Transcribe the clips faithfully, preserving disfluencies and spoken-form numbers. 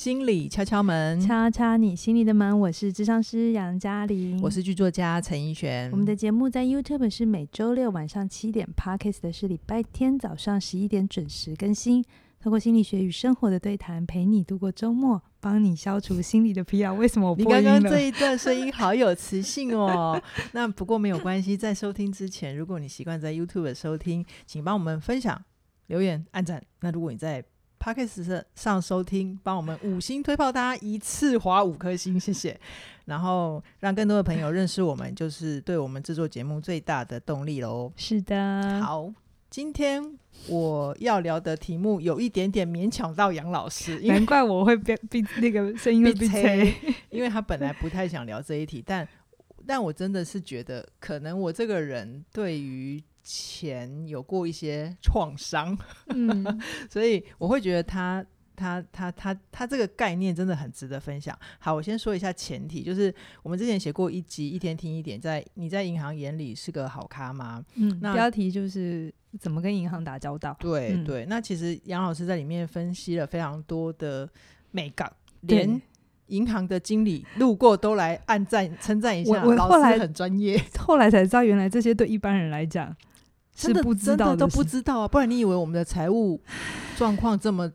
心理敲敲门，敲敲你心里的门。我是智商师杨嘉玲，我是剧作家陈怡璇。我们的节目在 YouTube 是每周六晚上七点 ，Podcast 的是礼拜天早上十一点准时更新。透过心理学与生活的对谈，陪你度过周末，帮你消除心理的疲劳。为什么我破音了？你刚刚这一段声音好有磁性哦。那不过没有关系，在收听之前，如果你习惯在 YouTube 收听，请帮我们分享、留言、按赞。那如果你在Podcast 上收听，帮我们五星推爆，大家一次划五颗星，谢谢。然后让更多的朋友认识我们，就是对我们制作节目最大的动力咯。是的。好，今天我要聊的题目有一点点勉强到杨老师，因为难怪我会被那个声音会被催，因为他本来不太想聊这一题，但但我真的是觉得可能我这个人对于前有过一些创伤、嗯、所以我会觉得他他他他他这个概念真的很值得分享。好，我先说一下前提，就是我们之前写过一集一天听一点，在你在银行眼里是个好咖吗？嗯，那标题就是怎么跟银行打交道。对、嗯、对，那其实杨老师在里面分析了非常多的美感，连银行的经理路过都来按赞称赞一下，我我后来老师很专业。后来才知道，原来这些对一般人来讲是不知道的，真的都不知道啊！不然你以为我们的财务状况这么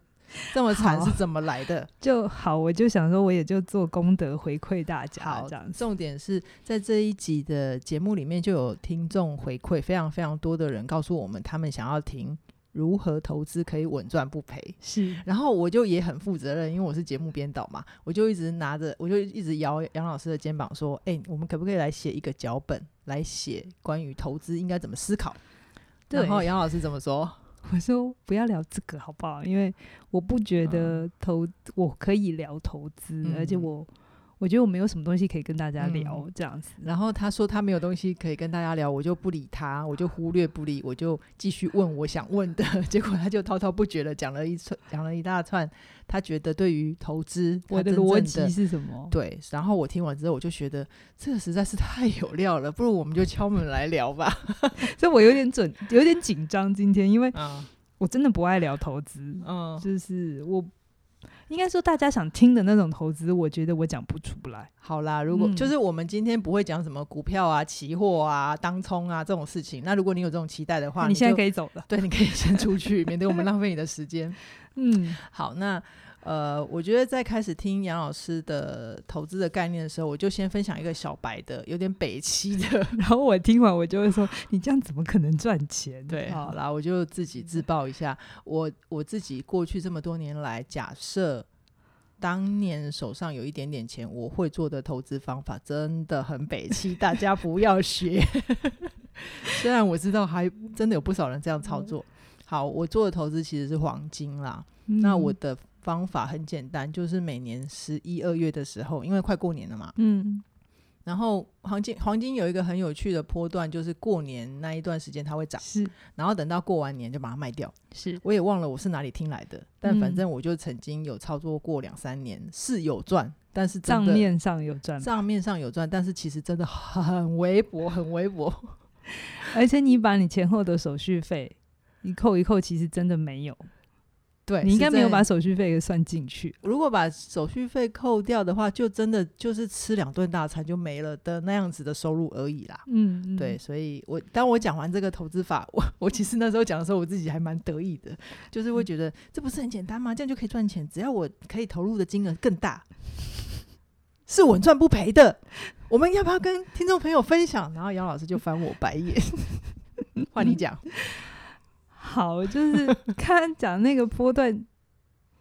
这么惨是怎么来的？就好，我就想说，我也就做功德回馈大家。好，这样重点是在这一集的节目里面就有听众回馈，非常非常多的人告诉我们，他们想要听如何投资可以稳赚不赔。是，然后我就也很负责任，因为我是节目编导嘛，我就一直拿着我就一直摇杨老师的肩膀说，哎、欸，我们可不可以来写一个脚本，来写关于投资应该怎么思考。对，然后杨老师怎么说？我说不要聊这个好不好，因为我不觉得投、嗯、我可以聊投资、嗯、而且我我觉得我没有什么东西可以跟大家聊、嗯、这样子。然后他说他没有东西可以跟大家聊，我就不理他，我就忽略不理，我就继续问我想问的。结果他就滔滔不绝的讲了一串，讲了一大串他觉得对于投资我的逻辑是什么。对，然后我听完之后我就觉得这个实在是太有料了，不如我们就敲门来聊吧。所以我有点准有点紧张今天，因为我真的不爱聊投资、嗯、就是我应该说大家想听的那种投资，我觉得我讲不出来。好啦，如果、嗯、就是我们今天不会讲什么股票啊、期货啊、当冲啊这种事情，那如果你有这种期待的话，你现在可以走了。对，你可以先出去，免得我们浪费你的时间。嗯，好，那呃，我觉得在开始听杨老师的投资的概念的时候，我就先分享一个小白的，有点北七的。然后我听完我就会说，你这样怎么可能赚钱？对，好啦，我就自己自爆一下，我我自己过去这么多年来，假设当年手上有一点点钱，我会做的投资方法真的很北七，大家不要学。虽然我知道还真的有不少人这样操作。好，我做的投资其实是黄金啦、嗯、那我的方法很简单，就是每年十一二月的时候，因为快过年了嘛，嗯，然后黄金黄金有一个很有趣的波段，就是过年那一段时间它会涨，是，然后等到过完年就把它卖掉。是，我也忘了我是哪里听来的，但反正我就曾经有操作过两三年，是有赚，但是真的账面上有赚，账面上有赚，但是其实真的很微薄，很微薄。而且你把你前后的手续费一扣一扣，其实真的没有。对，你应该没有把手续费算进去。如果把手续费扣掉的话，就真的就是吃两顿大餐就没了的那样子的收入而已啦。嗯，嗯对，所以我当我讲完这个投资法，我我其实那时候讲的时候，我自己还蛮得意的，就是会觉得、嗯、这不是很简单吗？这样就可以赚钱，只要我可以投入的金额更大，是稳赚不赔的。我们要不要跟听众朋友分享？然后杨老师就翻我白眼，换你讲。好，就是刚刚讲那个波段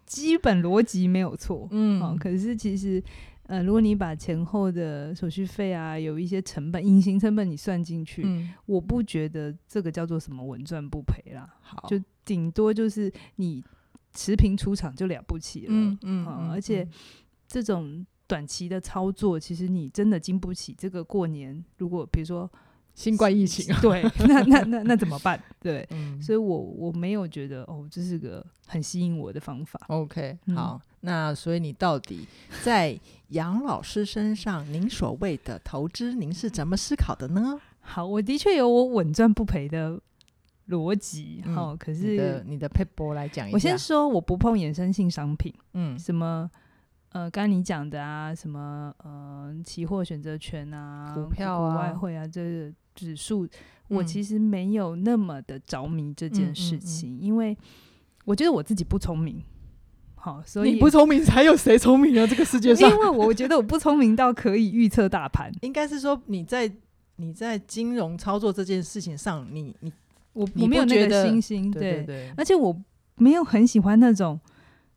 基本逻辑没有错，嗯、哦，可是其实呃，如果你把前后的手续费啊，有一些成本、隐形成本你算进去、嗯，我不觉得这个叫做什么稳赚不赔啦。好，就顶多就是你持平出场就了不起了，嗯嗯、哦，而且这种短期的操作，其实你真的经不起这个过年，如果比如说新冠疫情，对，那那那那怎么办？对，嗯、所以我我没有觉得哦，这是个很吸引我的方法。OK，、嗯、好，那所以你到底在杨老师身上，您所谓的投资，您是怎么思考的呢？好，我的确有我稳赚不赔的逻辑、嗯哦、可是你的你的撇步来讲一下，我先说我不碰衍生性商品，嗯，什么呃，刚才你讲的啊，什么呃，期货选择权啊，股票啊，外汇啊，这指数、嗯，我其实没有那么的着迷这件事情，嗯嗯嗯、因为我觉得我自己不聪明。好，所以你不聪明，还有谁聪明啊？这个世界上，因为我觉得我不聪明到可以预测大盘。应该是说你在你在金融操作这件事情上，你你我我没有那个信心，对对对，而且我没有很喜欢那种。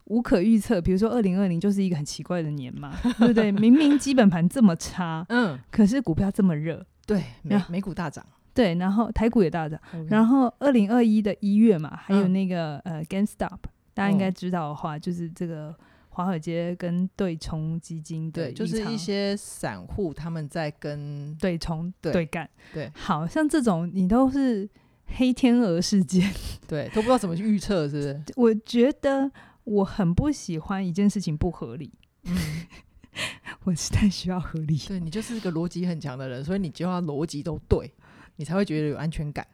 无可预测，比如说二零二零就是一个很奇怪的年嘛，对不对？明明基本盘这么差，嗯，可是股票这么热，对，美美股大涨，对，然后台股也大涨，嗯、然后二零二一的一月嘛，还有那个、嗯、呃 GameStop， 大家应该知道的话，嗯、就是这个华尔街跟对冲基金的，对，就是一些散户他们在跟对冲对干，对，好像这种你都是黑天鹅事件，对，都不知道怎么去预测，是不是？我觉得。我很不喜欢一件事情不合理、嗯、我是太需要合理，对，你就是个逻辑很强的人，所以你就要逻辑都对你才会觉得有安全感，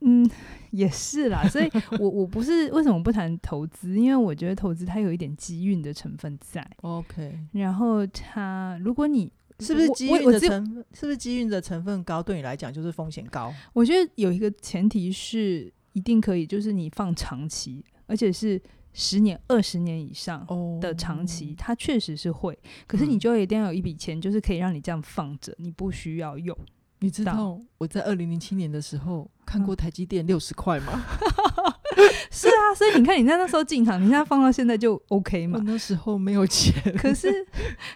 嗯，也是啦，所以 我, 我不是为什么不谈投资，因为我觉得投资它有一点机运的成分在 OK， 然后它如果你是不是机运的成分是不是机运的成分高，对你来讲就是风险高，我觉得有一个前提是一定可以，就是你放长期，而且是十年二十年以上的长期、oh. 它确实是会，可是你就一定要有一笔钱、嗯、就是可以让你这样放着，你不需要用，你知道我在二零零七年的时候看过台积电六十块吗？是啊，所以你看你在那时候进场，你现在放到现在就 OK 嘛。我那时候没有钱，可是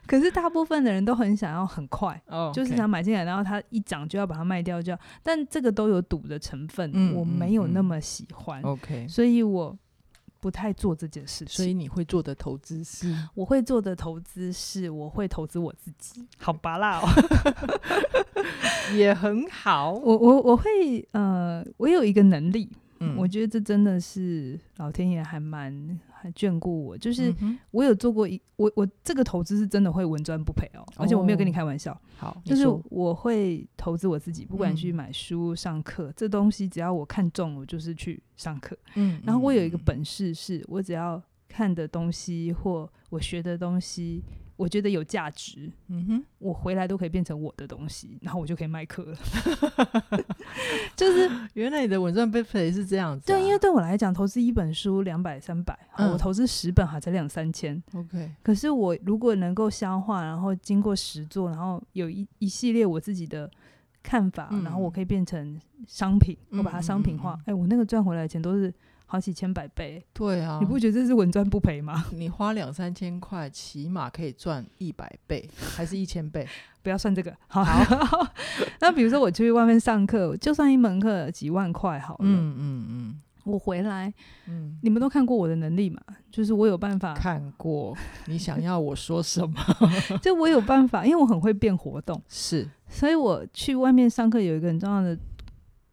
可是大部分的人都很想要很快， oh, okay. 就是想买进来，然后它一涨就要把它卖掉，就要，但这个都有赌的成分，嗯、我没有那么喜欢。OK，、嗯、所以我。不太做这件事情，所以你会做的投资是？我会做的投资是，我会投资我自己，好拔辣哦，也很好。我我我会呃，我有一个能力、嗯，我觉得这真的是老天爷还蛮还眷顾我，就是我有做过一，我我这个投资是真的会稳赚不赔哦，而且我没有跟你开玩笑。哦、好，就是我会投资我自己，不管去买书、嗯、上课，这东西只要我看中，我就是去。上课，嗯，然后我有一个本事是我只要看的东西或我学的东西我觉得有价值，嗯哼，我回来都可以变成我的东西，然后我就可以卖课了。就是原来你的稳赚不赔是这样子、啊、对，因为对我来讲投资一本书两百三百，我投资十本还才两三千 OK， 可是我如果能够消化，然后经过实作，然后有 一, 一系列我自己的看法，然后我可以变成商品、嗯、我把它商品化，哎、嗯嗯嗯欸，我那个赚回来的钱都是好几千百倍，对啊，你不觉得这是稳赚不赔吗？你花两三千块起码可以赚一百倍还是一千倍，不要算这个好。那比如说我去外面上课，就算一门课几万块好了，嗯嗯嗯，我回来、嗯、你们都看过我的能力嘛，就是我有办法，看过你想要我说什么。就我有办法，因为我很会变活动，是，所以我去外面上课有一个很重要的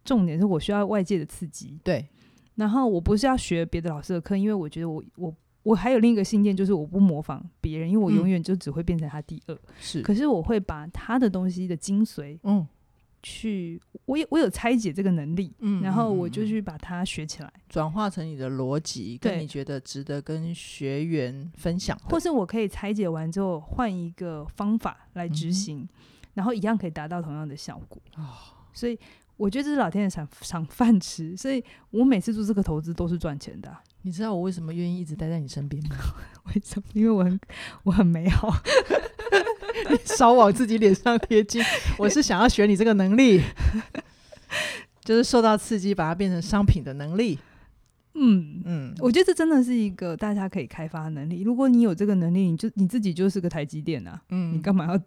重点是我需要外界的刺激，对，然后我不是要学别的老师的课，因为我觉得我我我还有另一个信念，就是我不模仿别人，因为我永远就只会变成他第二、嗯、是，可是我会把他的东西的精髓，嗯，去我 有, 我有拆解这个能力、嗯、然后我就去把它学起来，转化成你的逻辑，跟你觉得值得跟学员分享，或是我可以拆解完之后换一个方法来执行、嗯、然后一样可以达到同样的效果、哦、所以我觉得这是老天爷赏赏饭吃，所以我每次做这个投资都是赚钱的、啊、你知道我为什么愿意一直待在你身边吗？为什么？因为我很我很美好。你少往自己脸上贴金。我是想要学你这个能力，就是受到刺激把它变成商品的能力。嗯嗯，我觉得这真的是一个大家可以开发的能力，如果你有这个能力，你就你自己就是个台积电啊、嗯、你干嘛要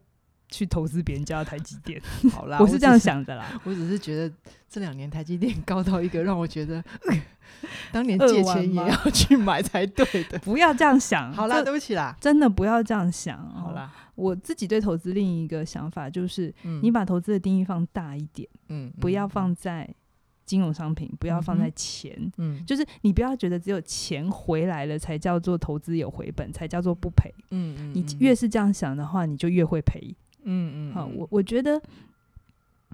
去投资别人家的台积电？好啦，我是这样想的啦。我只 是, 我只是觉得这两年台积电高到一个让我觉得、呃、当年借钱也要去买才对的。不要这样想，好啦，对不起啦，真的不要这样想、哦、好啦。我自己对投资另一个想法就是、嗯、你把投资的定义放大一点、嗯、不要放在金融商品、嗯、不要放在钱、嗯、就是你不要觉得只有钱回来了才叫做投资有回本，才叫做不赔、嗯、你越是这样想的话你就越会赔。嗯嗯，好，我我觉得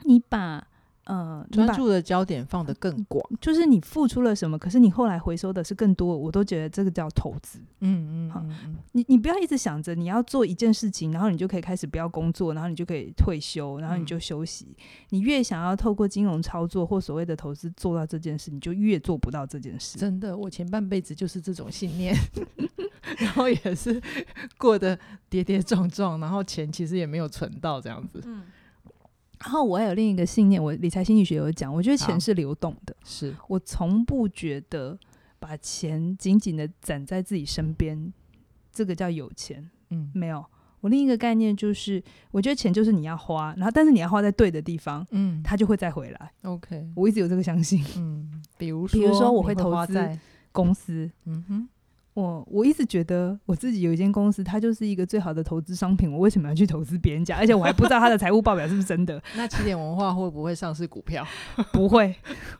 你把呃，专注的焦点放得更广，就是你付出了什么，可是你后来回收的是更多，我都觉得这个叫投资。嗯 嗯, 嗯你你不要一直想着你要做一件事情，然后你就可以开始不要工作，然后你就可以退休，然后你就休息、嗯、你越想要透过金融操作或所谓的投资做到这件事，你就越做不到这件事。真的，我前半辈子就是这种信念然后也是过得跌跌撞撞，然后钱其实也没有存到这样子。嗯，然后我还有另一个信念，我理财心理学有讲，我觉得钱是流动的，是我从不觉得把钱紧紧的攒在自己身边这个叫有钱。嗯，没有，我另一个概念就是我觉得钱就是你要花，然后但是你要花在对的地方，嗯，它就会再回来。 OK， 我一直有这个相信。嗯，比如说比如说我会投资公司。嗯哼，我, 我一直觉得我自己有一间公司，它就是一个最好的投资商品，我为什么要去投资别人家？而且我还不知道它的财务报表是不是真的那起点文化会不会上市股票？不会，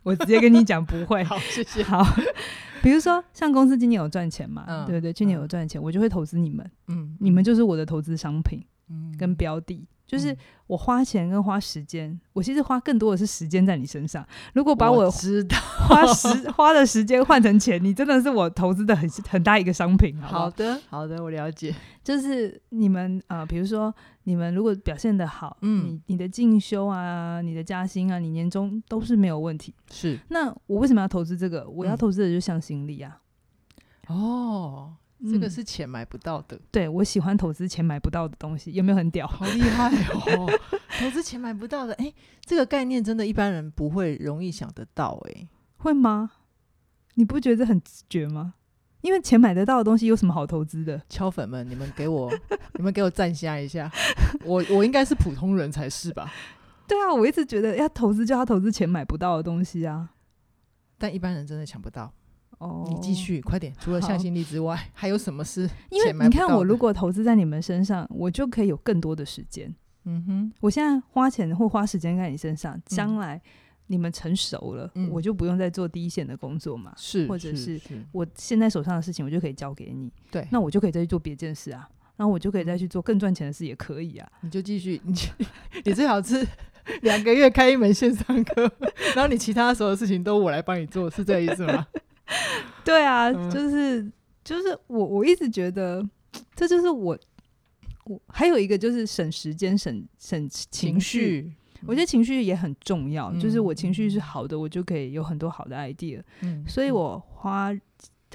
我直接跟你讲不会好，谢谢。好，比如说像公司今年有赚钱嘛、嗯、对不对？去年有赚钱、嗯、我就会投资你们、嗯、你们就是我的投资商品、嗯、跟标的，就是我花钱跟花时间，我其实花更多的是时间在你身上。如果把我知道 花, 时花的时间换成钱，你真的是我投资的 很, 很大一个商品。 好, 不 好, 好的好的，我了解。就是你们呃，比如说你们如果表现得好、嗯、你, 你的进修啊，你的加薪啊，你年终都是没有问题。是，那我为什么要投资这个？我要投资的就是向心力啊、嗯、哦，这个是钱买不到的、嗯、对，我喜欢投资钱买不到的东西。有没有很屌？好厉害哦投资钱买不到的，哎，这个概念真的一般人不会容易想得到。哎，会吗？你不觉得很直觉吗？因为钱买得到的东西有什么好投资的？敲粉们，你们给我你们给我赞下一下我我应该是普通人才是吧？对啊，我一直觉得要投资就要投资钱买不到的东西啊，但一般人真的想不到。你继续快点，除了向心力之外还有什么是钱买不到的？因为你看，我如果投资在你们身上，我就可以有更多的时间。嗯哼，我现在花钱或花时间在你身上，将来你们成熟了、嗯、我就不用再做第一线的工作嘛，是，或者是我现在手上的事情我就可以交给你。对，那我就可以再去做别件事啊，然后我就可以再去做更赚钱的事也可以啊。你就继续 你, 你最好是两个月开一门线上课然后你其他所有事情都我来帮你做，是这个意思吗？对啊、嗯、就是就是我我一直觉得这就是我我还有一个就是省时间省省情绪, 情绪我觉得情绪也很重要、嗯、就是我情绪是好的，我就可以有很多好的 idea、嗯、所以我花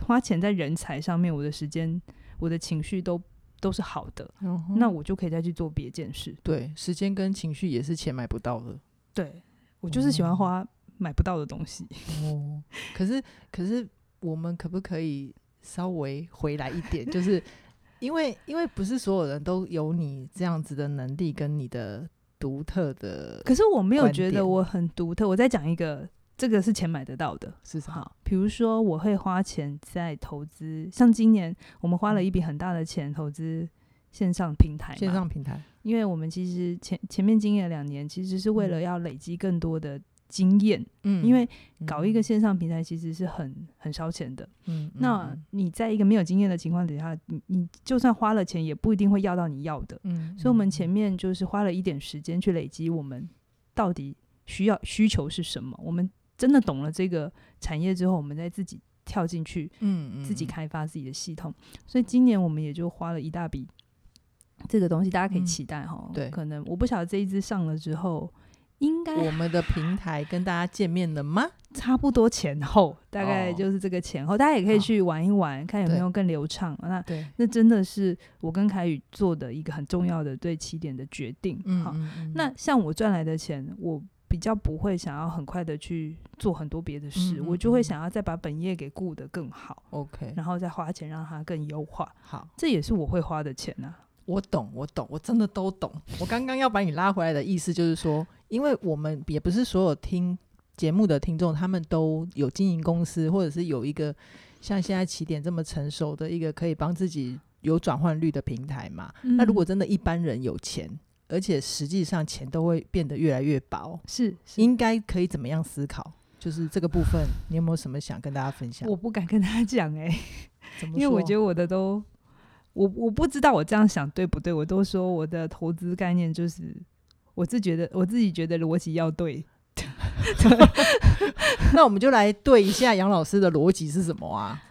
花钱在人才上面，我的时间我的情绪都都是好的、嗯、那我就可以再去做别件事。对，时间跟情绪也是钱买不到的。对，我就是喜欢花、嗯，买不到的东西哦。可是可是我们可不可以稍微回来一点就是因为因为不是所有人都有你这样子的能力跟你的独特的，可是我没有觉得我很独特。我再讲一个，这个是钱买得到的，是什么？比如说我会花钱在投资，像今年我们花了一笔很大的钱投资线上平台嘛，线上平台，因为我们其实前前面经营两年其实是为了要累积更多的经验，嗯，因为搞一个线上平台其实是很很烧钱的，嗯，那你在一个没有经验的情况底下，你你就算花了钱也不一定会要到你要的，嗯，所以我们前面就是花了一点时间去累积我们到底需要需求是什么，我们真的懂了这个产业之后，我们再自己跳进去，嗯，自己开发自己的系统，所以今年我们也就花了一大笔这个东西，大家可以期待齁，对，可能我不晓得这一支上了之后。应该我们的平台跟大家见面了吗？差不多前后，大概就是这个前后、哦、大家也可以去玩一玩、哦、看有没有更流畅。 那, 那真的是我跟凯宇做的一个很重要的对起点的决定、嗯好嗯嗯、那像我赚来的钱，我比较不会想要很快的去做很多别的事、嗯、我就会想要再把本业给顾得更好、嗯、然后再花钱让它更优化。好，这也是我会花的钱啊。我懂我懂，我真的都懂。我刚刚要把你拉回来的意思就是说，因为我们也不是所有听节目的听众他们都有经营公司，或者是有一个像现在起点这么成熟的一个可以帮自己有转换率的平台嘛、嗯、那如果真的一般人有钱，而且实际上钱都会变得越来越薄， 是, 是应该可以怎么样思考？就是这个部分你有没有什么想跟大家分享？我不敢跟他讲哎、欸，怎么说？因为我觉得我的都我, 我不知道我这样想对不对，我都说我的投资概念就是我自己觉得我自己觉得逻辑要对那我们就来对一下杨老师的逻辑是什么啊。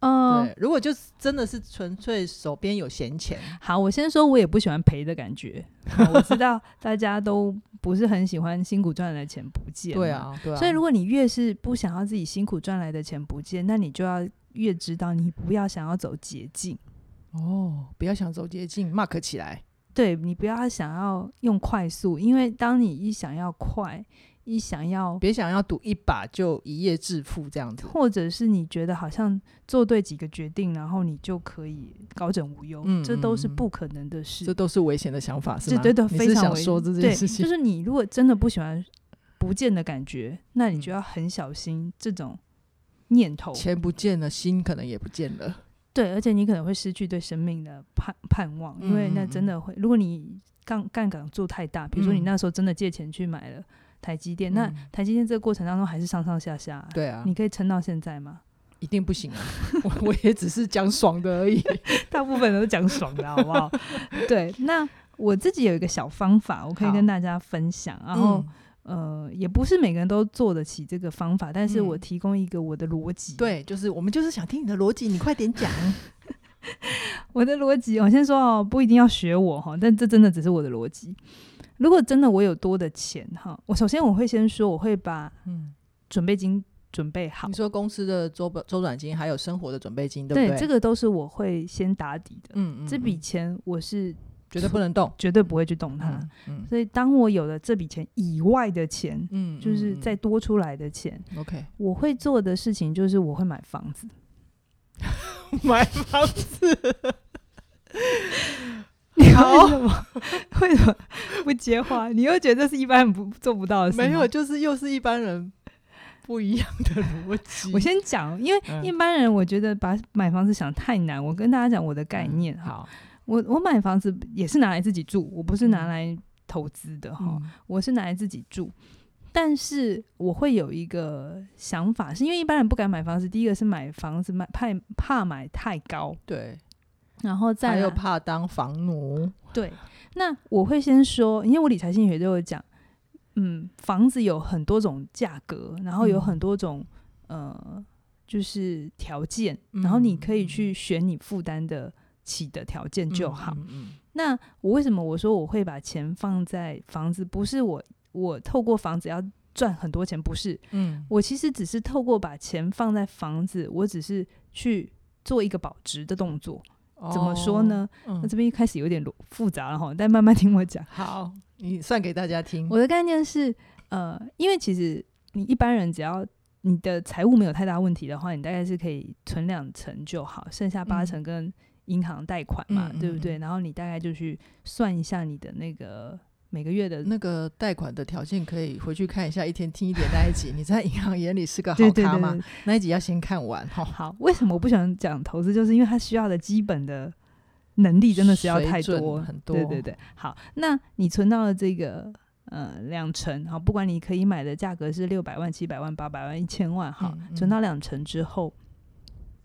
嗯、对，如果就真的是纯粹手边有闲钱，好，我先说我也不喜欢赔的感觉、啊、我知道大家都不是很喜欢辛苦赚来的钱不见，对啊，对啊，所以如果你越是不想要自己辛苦赚来的钱不见，那你就要越知道你不要想要走捷径哦，不要想走捷径 mark 起来，对，你不要想要用快速，因为当你一想要快，一想要别想要赌一把就一夜致富这样子，或者是你觉得好像做对几个决定然后你就可以高枕无忧、嗯、这都是不可能的事，这都是危险的想法是吗？对对对，你是想说这件事情，就是你如果真的不喜欢不见的感觉，那你就要很小心这种念头，钱不见了，心可能也不见了，对，而且你可能会失去对生命的 盼, 盼望，因为那真的会，如果你杠杆做太大，比如说你那时候真的借钱去买了台积电、嗯、那台积电这个过程当中还是上上下下、啊、对啊，你可以撑到现在吗？一定不行啊我, 我也只是讲爽的而已大部分都是讲爽的好不好对，那我自己有一个小方法我可以跟大家分享，然后、嗯、呃，也不是每个人都做得起这个方法，但是我提供一个我的逻辑、嗯、对，就是我们就是想听你的逻辑，你快点讲我的逻辑我先说、哦、不一定要学我、哦、但这真的只是我的逻辑。如果真的我有多的钱哈，我首先我会先说，我会把准备金准备好。你说公司的周周转金还有生活的准备金，对不对？对，这个都是我会先打底的。嗯, 嗯, 嗯，这笔钱我是绝对不能动，绝对不会去动它。嗯嗯、所以当我有了这笔钱以外的钱，嗯, 嗯, 嗯，就是再多出来的钱 ，OK， 我会做的事情就是我会买房子，买房子。你为什么为什么不接话？你又觉得这是一般人不做不到的事吗？没有，就是又是一般人不一样的逻辑。我先讲，因为一般人我觉得把买房子想太难。我跟大家讲我的概念、嗯、好，我我买房子也是拿来自己住，我不是拿来投资的哈、嗯，我是拿来自己住。但是我会有一个想法，是因为一般人不敢买房子，第一个是买房子买怕怕买太高，对。然后再还有怕当房奴，对，那我会先说，因为我理财心理学都有讲，嗯，房子有很多种价格，然后有很多种、嗯、呃，就是条件、嗯，然后你可以去选你负担得起的条件就好、嗯嗯嗯。那我为什么我说我会把钱放在房子？不是我我透过房子要赚很多钱，不是，嗯，我其实只是透过把钱放在房子，我只是去做一个保值的动作。怎么说呢、哦嗯、那这边一开始有点复杂了，但慢慢听我讲。好，你算给大家听。我的概念是呃，因为其实你一般人只要你的财务没有太大问题的话，你大概是可以存两成就好，剩下八成跟银行贷款嘛、嗯、对不对？然后你大概就去算一下你的那个每个月的那个贷款的条件，可以回去看一下一天听一点那一集你在银行眼里是个好咖吗？对对对对，那一集要先看完、哦、好。为什么我不喜欢讲投资，就是因为它需要的基本的能力真的是要太多很多，对对对。好，那你存到了这个呃两成，好，不管你可以买的价格是六百万七百万八百万一千万，好、嗯嗯、存到两成之后，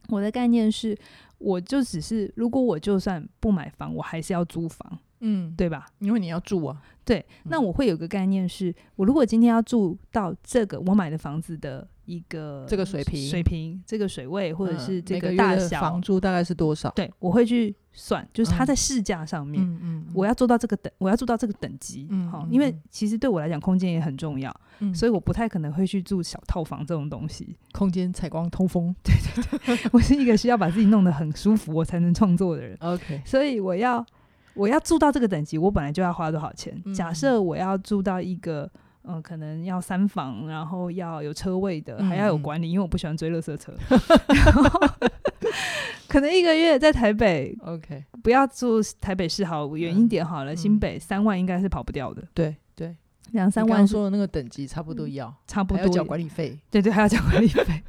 我的概念是我就只是如果我就算不买房我还是要租房，嗯，对吧？因为你要住啊。对，那我会有个概念是，我如果今天要住到这个我买的房子的一个这个水平水平这个水位，或者是这个大小、嗯、每个月的房租大概是多少，对，我会去算，就是它在市价上面、嗯嗯嗯、我要做到这个等我要做到这个等级、嗯嗯、因为其实对我来讲空间也很重要、嗯、所以我不太可能会去住小套房这种东西，空间采光通风，对对对我是一个需要把自己弄得很舒服我才能创作的人OK， 所以我要我要住到这个等级我本来就要花多少钱、嗯、假设我要住到一个、呃、可能要三房，然后要有车位的、嗯、还要有管理，因为我不喜欢追垃圾车然后可能一个月在台北 OK， 不要住台北市好，远一点好了、嗯、新北三万应该是跑不掉的，对对，两三万，你刚刚说的那个等级差不多要、嗯、差不多还要缴管理费，对对，还要缴管理费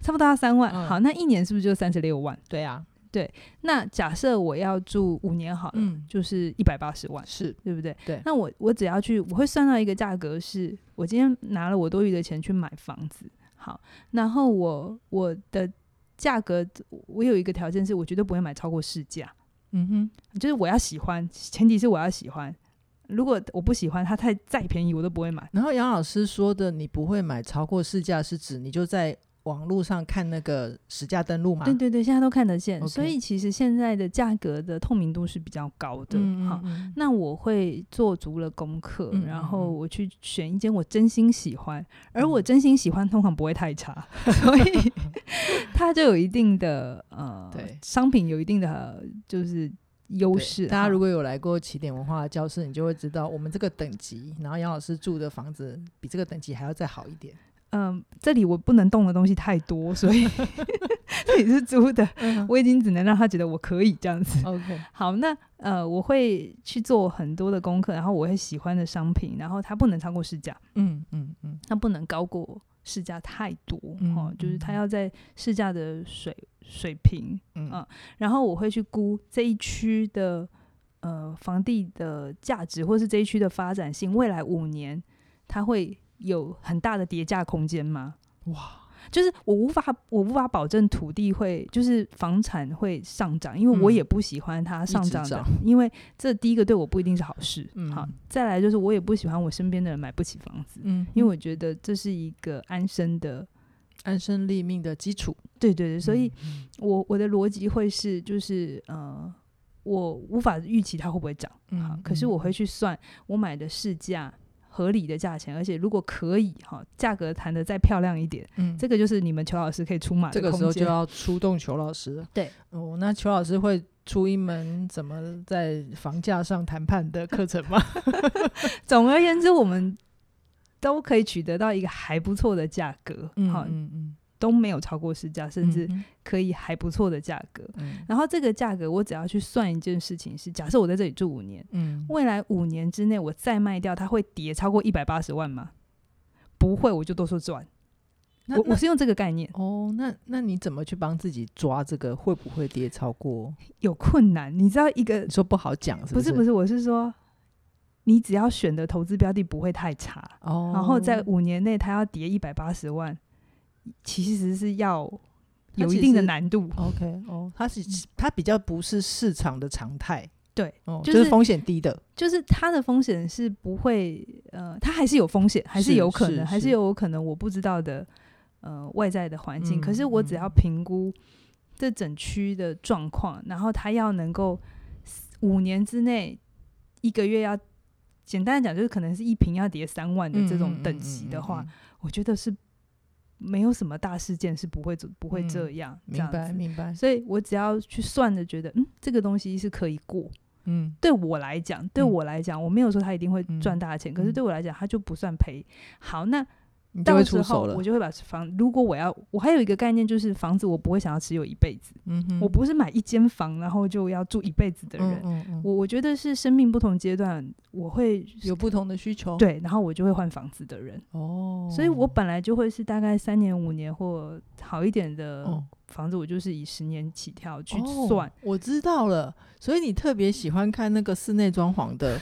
差不多要三万、嗯、好，那一年是不是就三十六万？对啊，对，那假设我要住五年好了、嗯、就是一百八十万，是，对不对？对，那 我, 我只要去我会算到一个价格，是我今天拿了我多余的钱去买房子，好，然后我我的价格我有一个条件是我绝对不会买超过市价，嗯哼，就是我要喜欢，前提是我要喜欢，如果我不喜欢它太再便宜我都不会买。然后杨老师说的你不会买超过市价，是指你就在网络上看那个实价登录嘛？对对对，现在都看得见、okay. 所以其实现在的价格的透明度是比较高的、嗯啊、那我会做足了功课、嗯、然后我去选一间我真心喜欢、嗯、而我真心喜欢通常不会太差、嗯、所以它就有一定的、呃、对商品有一定的就是优势。大家如果有来过起点文化的教室，你就会知道我们这个等级，然后杨老师住的房子比这个等级还要再好一点。嗯，这里我不能动的东西太多，所以这里是租的、嗯、我已经只能让他觉得我可以这样子、okay. 好，那呃，我会去做很多的功课，然后我会喜欢的商品，然后它不能超过市价，嗯嗯嗯，它不能高过市价太多、嗯哦、就是它要在市价的 水, 水平、嗯呃、然后我会去估这一区的、呃、房地的价值，或是这一区的发展性，未来五年它会有很大的跌价空间吗？哇，就是我无法我无法保证土地会就是房产会上涨，因为我也不喜欢它上涨的、嗯、因为这第一个对我不一定是好事、嗯、好，再来就是我也不喜欢我身边的人买不起房子、嗯、因为我觉得这是一个安身的安身立命的基础。对对对，所以我我的逻辑会是就是呃我无法预期它会不会涨、嗯、可是我会去算我买的市价合理的价钱，而且如果可以价格谈得再漂亮一点、嗯、这个就是你们裘老师可以出马的空间。这个时候就要出动裘老师。对、哦、那裘老师会出一门怎么在房价上谈判的课程吗？总而言之我们都可以取得到一个还不错的价格、嗯嗯嗯、都没有超过市价，甚至可以还不错的价格、嗯、然后这个价格我只要去算一件事情是，假设我在这里住五年、嗯、未来五年之内我再卖掉它会跌超过一百八十万吗？不会，我就都说赚。我, 我是用这个概念。哦，那那你怎么去帮自己抓这个会不会跌超过？有困难，你知道一个你说不好讲是不是？不是不是，我是说你只要选的投资标的不会太差、哦、然后在五年内它要跌一百八十万其实是要有一定的难度。 OK、哦、它, 是它比较不是市场的常态。对、哦就是、就是风险低的，就是它的风险是不会、呃、它还是有风险，还是有可能，是是是还是有可能我不知道的、呃、外在的环境、嗯、可是我只要评估这整区的状况、嗯、然后它要能够五年之内一个月要简单的讲就是可能是一坪要跌三万的这种等级的话、嗯嗯嗯嗯嗯、我觉得是没有什么大事件是不会不会这样、嗯、这样子。明白明白。所以我只要去算的觉得嗯这个东西是可以过，嗯对我来讲对我来讲、嗯、我没有说他一定会赚大钱、嗯、可是对我来讲他就不算赔。好，那到时候我就会把房，如果我要我还有一个概念就是房子我不会想要持有一辈子、嗯、哼我不是买一间房然后就要住一辈子的人、嗯嗯嗯、我, 我觉得是生命不同阶段我会有不同的需求，对，然后我就会换房子的人、哦、所以我本来就会是大概三年五年或好一点的房子我就是以十年起跳去算、哦、我知道了。所以你特别喜欢看那个室内装潢的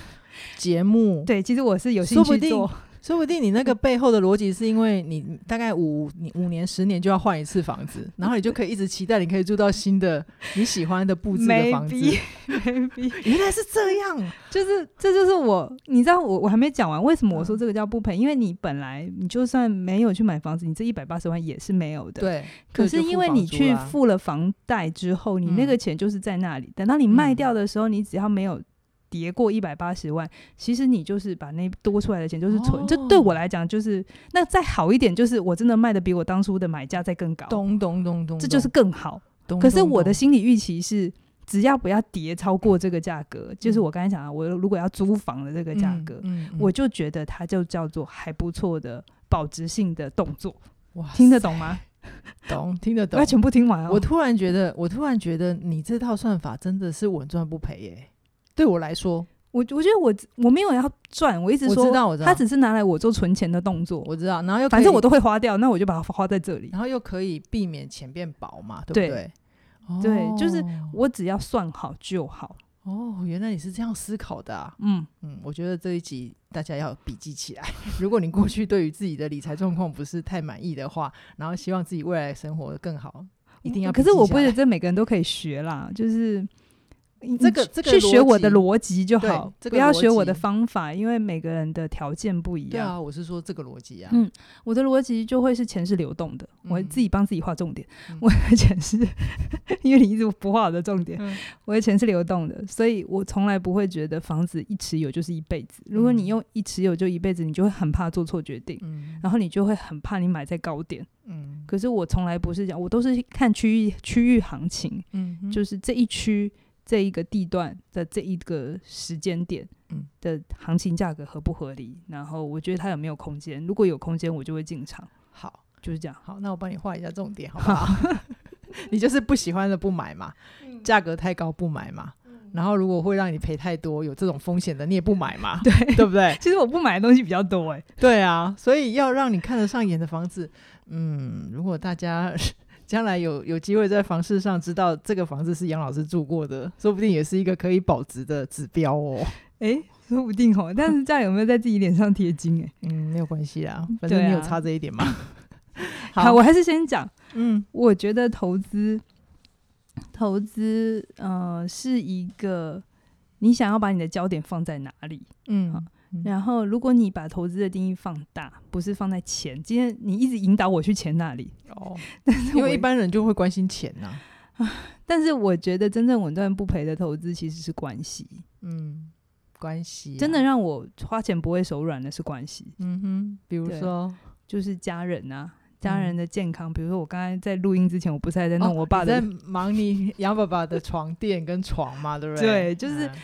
节目。对，其实我是有兴趣做，说不定你那个背后的逻辑是因为你大概五五年十年就要换一次房子，然后你就可以一直期待你可以住到新的你喜欢的布置的房子。 maybe, maybe 原来是这样。就是这就是我你知道 我, 我还没讲完为什么我说这个叫不赔、嗯、因为你本来你就算没有去买房子你这一百八十万也是没有的。对，可是因为你去付了房贷之后你那个钱就是在那里、嗯、等到你卖掉的时候你只要没有跌过一百八十万其实你就是把那多出来的钱就是存、哦、这对我来讲就是那再好一点就是我真的卖的比我当初的买价再更高。咚咚咚咚，这就是更好。咚咚咚，可是我的心理预期是只要不要跌超过这个价格、嗯、就是我刚才讲的我如果要租房的这个价格、嗯嗯嗯、我就觉得它就叫做还不错的保值性的动作。哇，听得懂吗？懂，听得懂。我全部听完、哦、我突然觉得我突然觉得你这套算法真的是稳赚不赔耶。对我来说 我, 我觉得 我, 我没有要赚，我一直说他只是拿来我做存钱的动作。我知道，然后又反正我都会花掉，那我就把它花在这里，然后又可以避免钱变薄嘛，对不对？ 对,、哦、对，就是我只要算好就好。哦，原来你是这样思考的啊。嗯嗯，我觉得这一集大家要笔记起来。如果你过去对于自己的理财状况不是太满意的话，然后希望自己未来生活更好，一定要笔记下来。可是我不觉得这每个人都可以学啦，就是这个这个去学我的逻辑就好，这个、不要学我的方法，因为每个人的条件不一样。对啊，我是说这个逻辑啊。嗯，我的逻辑就会是钱是流动的，嗯、我自己帮自己画重点。嗯、我的钱是，因为你一直不画我的重点、嗯，我的钱是流动的，所以我从来不会觉得房子一持有就是一辈子。如果你用一持有就一辈子，你就会很怕做错决定、嗯，然后你就会很怕你买在高点。嗯、可是我从来不是这样，我都是看区域区域行情、嗯，就是这一区。这一个地段的这一个时间点的行情价格合不合理、嗯、然后我觉得它有没有空间，如果有空间我就会进场。好，就是这样。好，那我帮你画一下重点好不好？好你就是不喜欢的不买嘛、嗯、价格太高不买嘛、嗯、然后如果会让你赔太多有这种风险的你也不买嘛，对对不对？其实我不买的东西比较多、欸、对啊，所以要让你看得上眼的房子，嗯，如果大家将来有有机会在房市上知道这个房子是杨老师住过的，说不定也是一个可以保值的指标哦。哎，说不定哦，但是这样有没有在自己脸上贴金、欸？哎，嗯，没有关系啦，反正你有差这一点嘛。好, 好，我还是先讲，嗯，我觉得投资，投资，呃，是一个你想要把你的焦点放在哪里，嗯。啊，然后如果你把投资的定义放大，不是放在钱，今天你一直引导我去钱那里、哦、但是因为一般人就会关心钱、啊啊、但是我觉得真正稳赚不赔的投资其实是关系，嗯，关系、啊、真的让我花钱不会手软的是关系，嗯哼，比如说就是家人啊，家人的健康、嗯、比如说我刚才在录音之前我不是还在弄我爸的、哦、你在忙你杨爸爸的床垫跟床嘛，对不对？对，就是、嗯、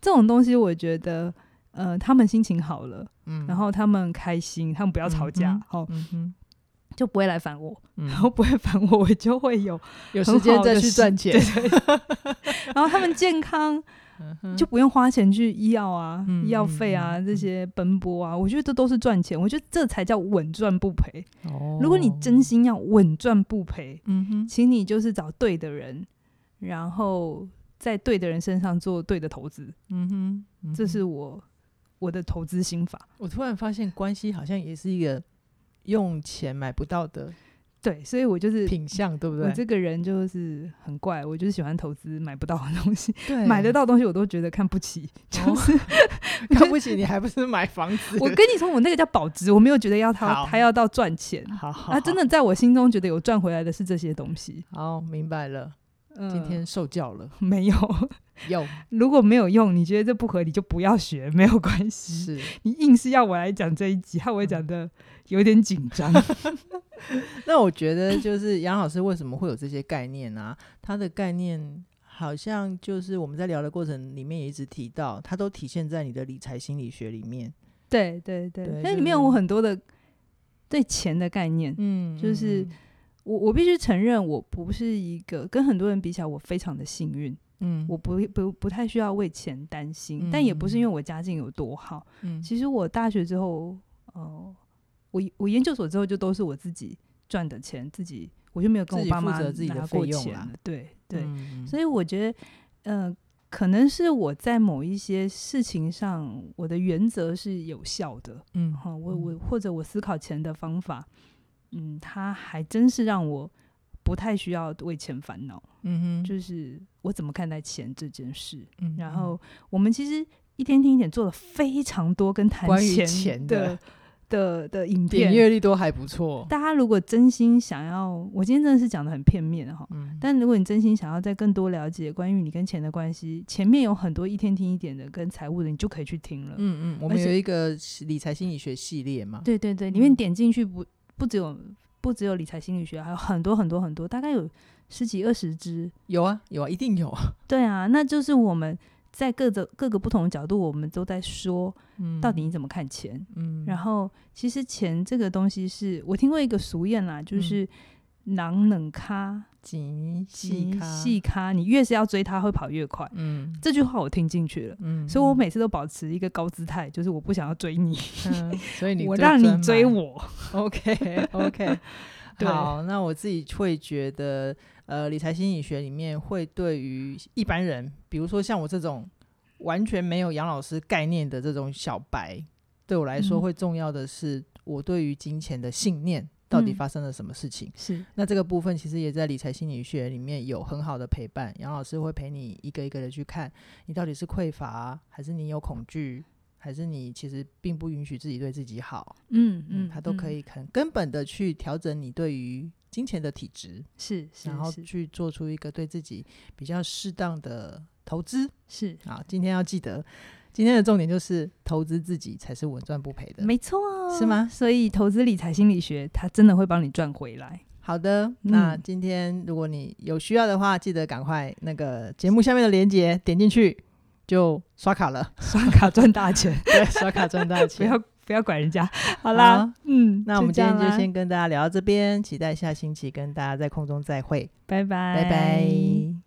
这种东西我觉得呃，他们心情好了、嗯、然后他们开心，他们不要吵架、嗯哦嗯、就不会来烦我、嗯、然后不会烦我我就会有有时间再去赚钱，对对然后他们健康、嗯、就不用花钱去医药啊、嗯、医药费啊、嗯、这些奔波啊，我觉得这都是赚钱，我觉得这才叫稳赚不赔、哦、如果你真心要稳赚不赔、嗯、哼，请你就是找对的人，然后在对的人身上做对的投资、嗯哼嗯、哼，这是我我的投资心法。我突然发现关系好像也是一个用钱买不到的，对，所以我就是品相，对不对？我这个人就是很怪，我就是喜欢投资买不到的东西，对，买得到的东西我都觉得看不起，就是、哦、看不起你还不是买房子？我跟你说，我那个叫保值，我没有觉得要他他要到赚钱，好好好，啊，真的在我心中觉得有赚回来的是这些东西。好，明白了。今天受教了、呃、没有有如果没有用你觉得这不合理就不要学，没有关系，是你硬是要我来讲这一集害我讲的有点紧张那我觉得就是杨老师为什么会有这些概念啊，他的概念好像就是我们在聊的过程里面也一直提到，他都体现在你的理财心理学里面，对对 对, 對，但里面有很多的对钱的概念，嗯，就是我, 我必须承认我不是一个跟很多人比起来我非常的幸运，嗯，我 不, 不, 不太需要为钱担心、嗯、但也不是因为我家境有多好、嗯、其实我大学之后、呃、我, 我研究所之后就都是我自己赚的钱，自己我就没有跟我爸妈拿过钱了，对对、嗯、所以我觉得呃，可能是我在某一些事情上我的原则是有效的，嗯，我我或者我思考钱的方法，嗯，他还真是让我不太需要为钱烦恼，嗯哼，就是我怎么看待钱这件事、嗯、然后我们其实一天听一点做了非常多跟谈钱的的的影片，点阅率都还不错，大家如果真心想要，我今天真的是讲得很片面、嗯、但如果你真心想要再更多了解关于你跟钱的关系，前面有很多一天听一点的跟财务的你就可以去听了，嗯嗯，我们有一个理财心理学系列嘛，对对对，里面点进去不不只有不只有理财心理学，还有很多很多很多，大概有十几二十支，有啊有啊，一定有啊，对啊，那就是我们在各个各个不同的角度我们都在说、嗯、到底你怎么看钱、嗯、然后其实钱这个东西是我听过一个俗谚啦，就是囊能卡紧细卡，你越是要追它会跑越快、嗯、这句话我听进去了、嗯、所以我每次都保持一个高姿态，就是我不想要追你、嗯、所以你我让你追我OK OK 好，那我自己会觉得呃，理财心理学里面会对于一般人，比如说像我这种完全没有杨老师概念的这种小白，对我来说会重要的是我对于金钱的信念，到底发生了什么事情、嗯、是。那这个部分其实也在理财心理学里面有很好的陪伴，杨老师会陪你一个一个的去看你到底是匮乏，还是你有恐惧，还是你其实并不允许自己对自己好，嗯嗯，他都可以很根本的去调整你对于金钱的体质，是，然后去做出一个对自己比较适当的投资，是啊。今天要记得，今天的重点就是投资自己才是稳赚不赔的，没错，是吗？所以投资理财心理学，它真的会帮你赚回来。好的、嗯、那今天如果你有需要的话，记得赶快那个节目下面的连结点进去就刷卡了，刷卡赚大钱对，刷卡赚大钱不要不要管人家。好啦，好，嗯，那我们今天就先跟大家聊到这边，期待下星期跟大家在空中再会，拜拜，拜拜。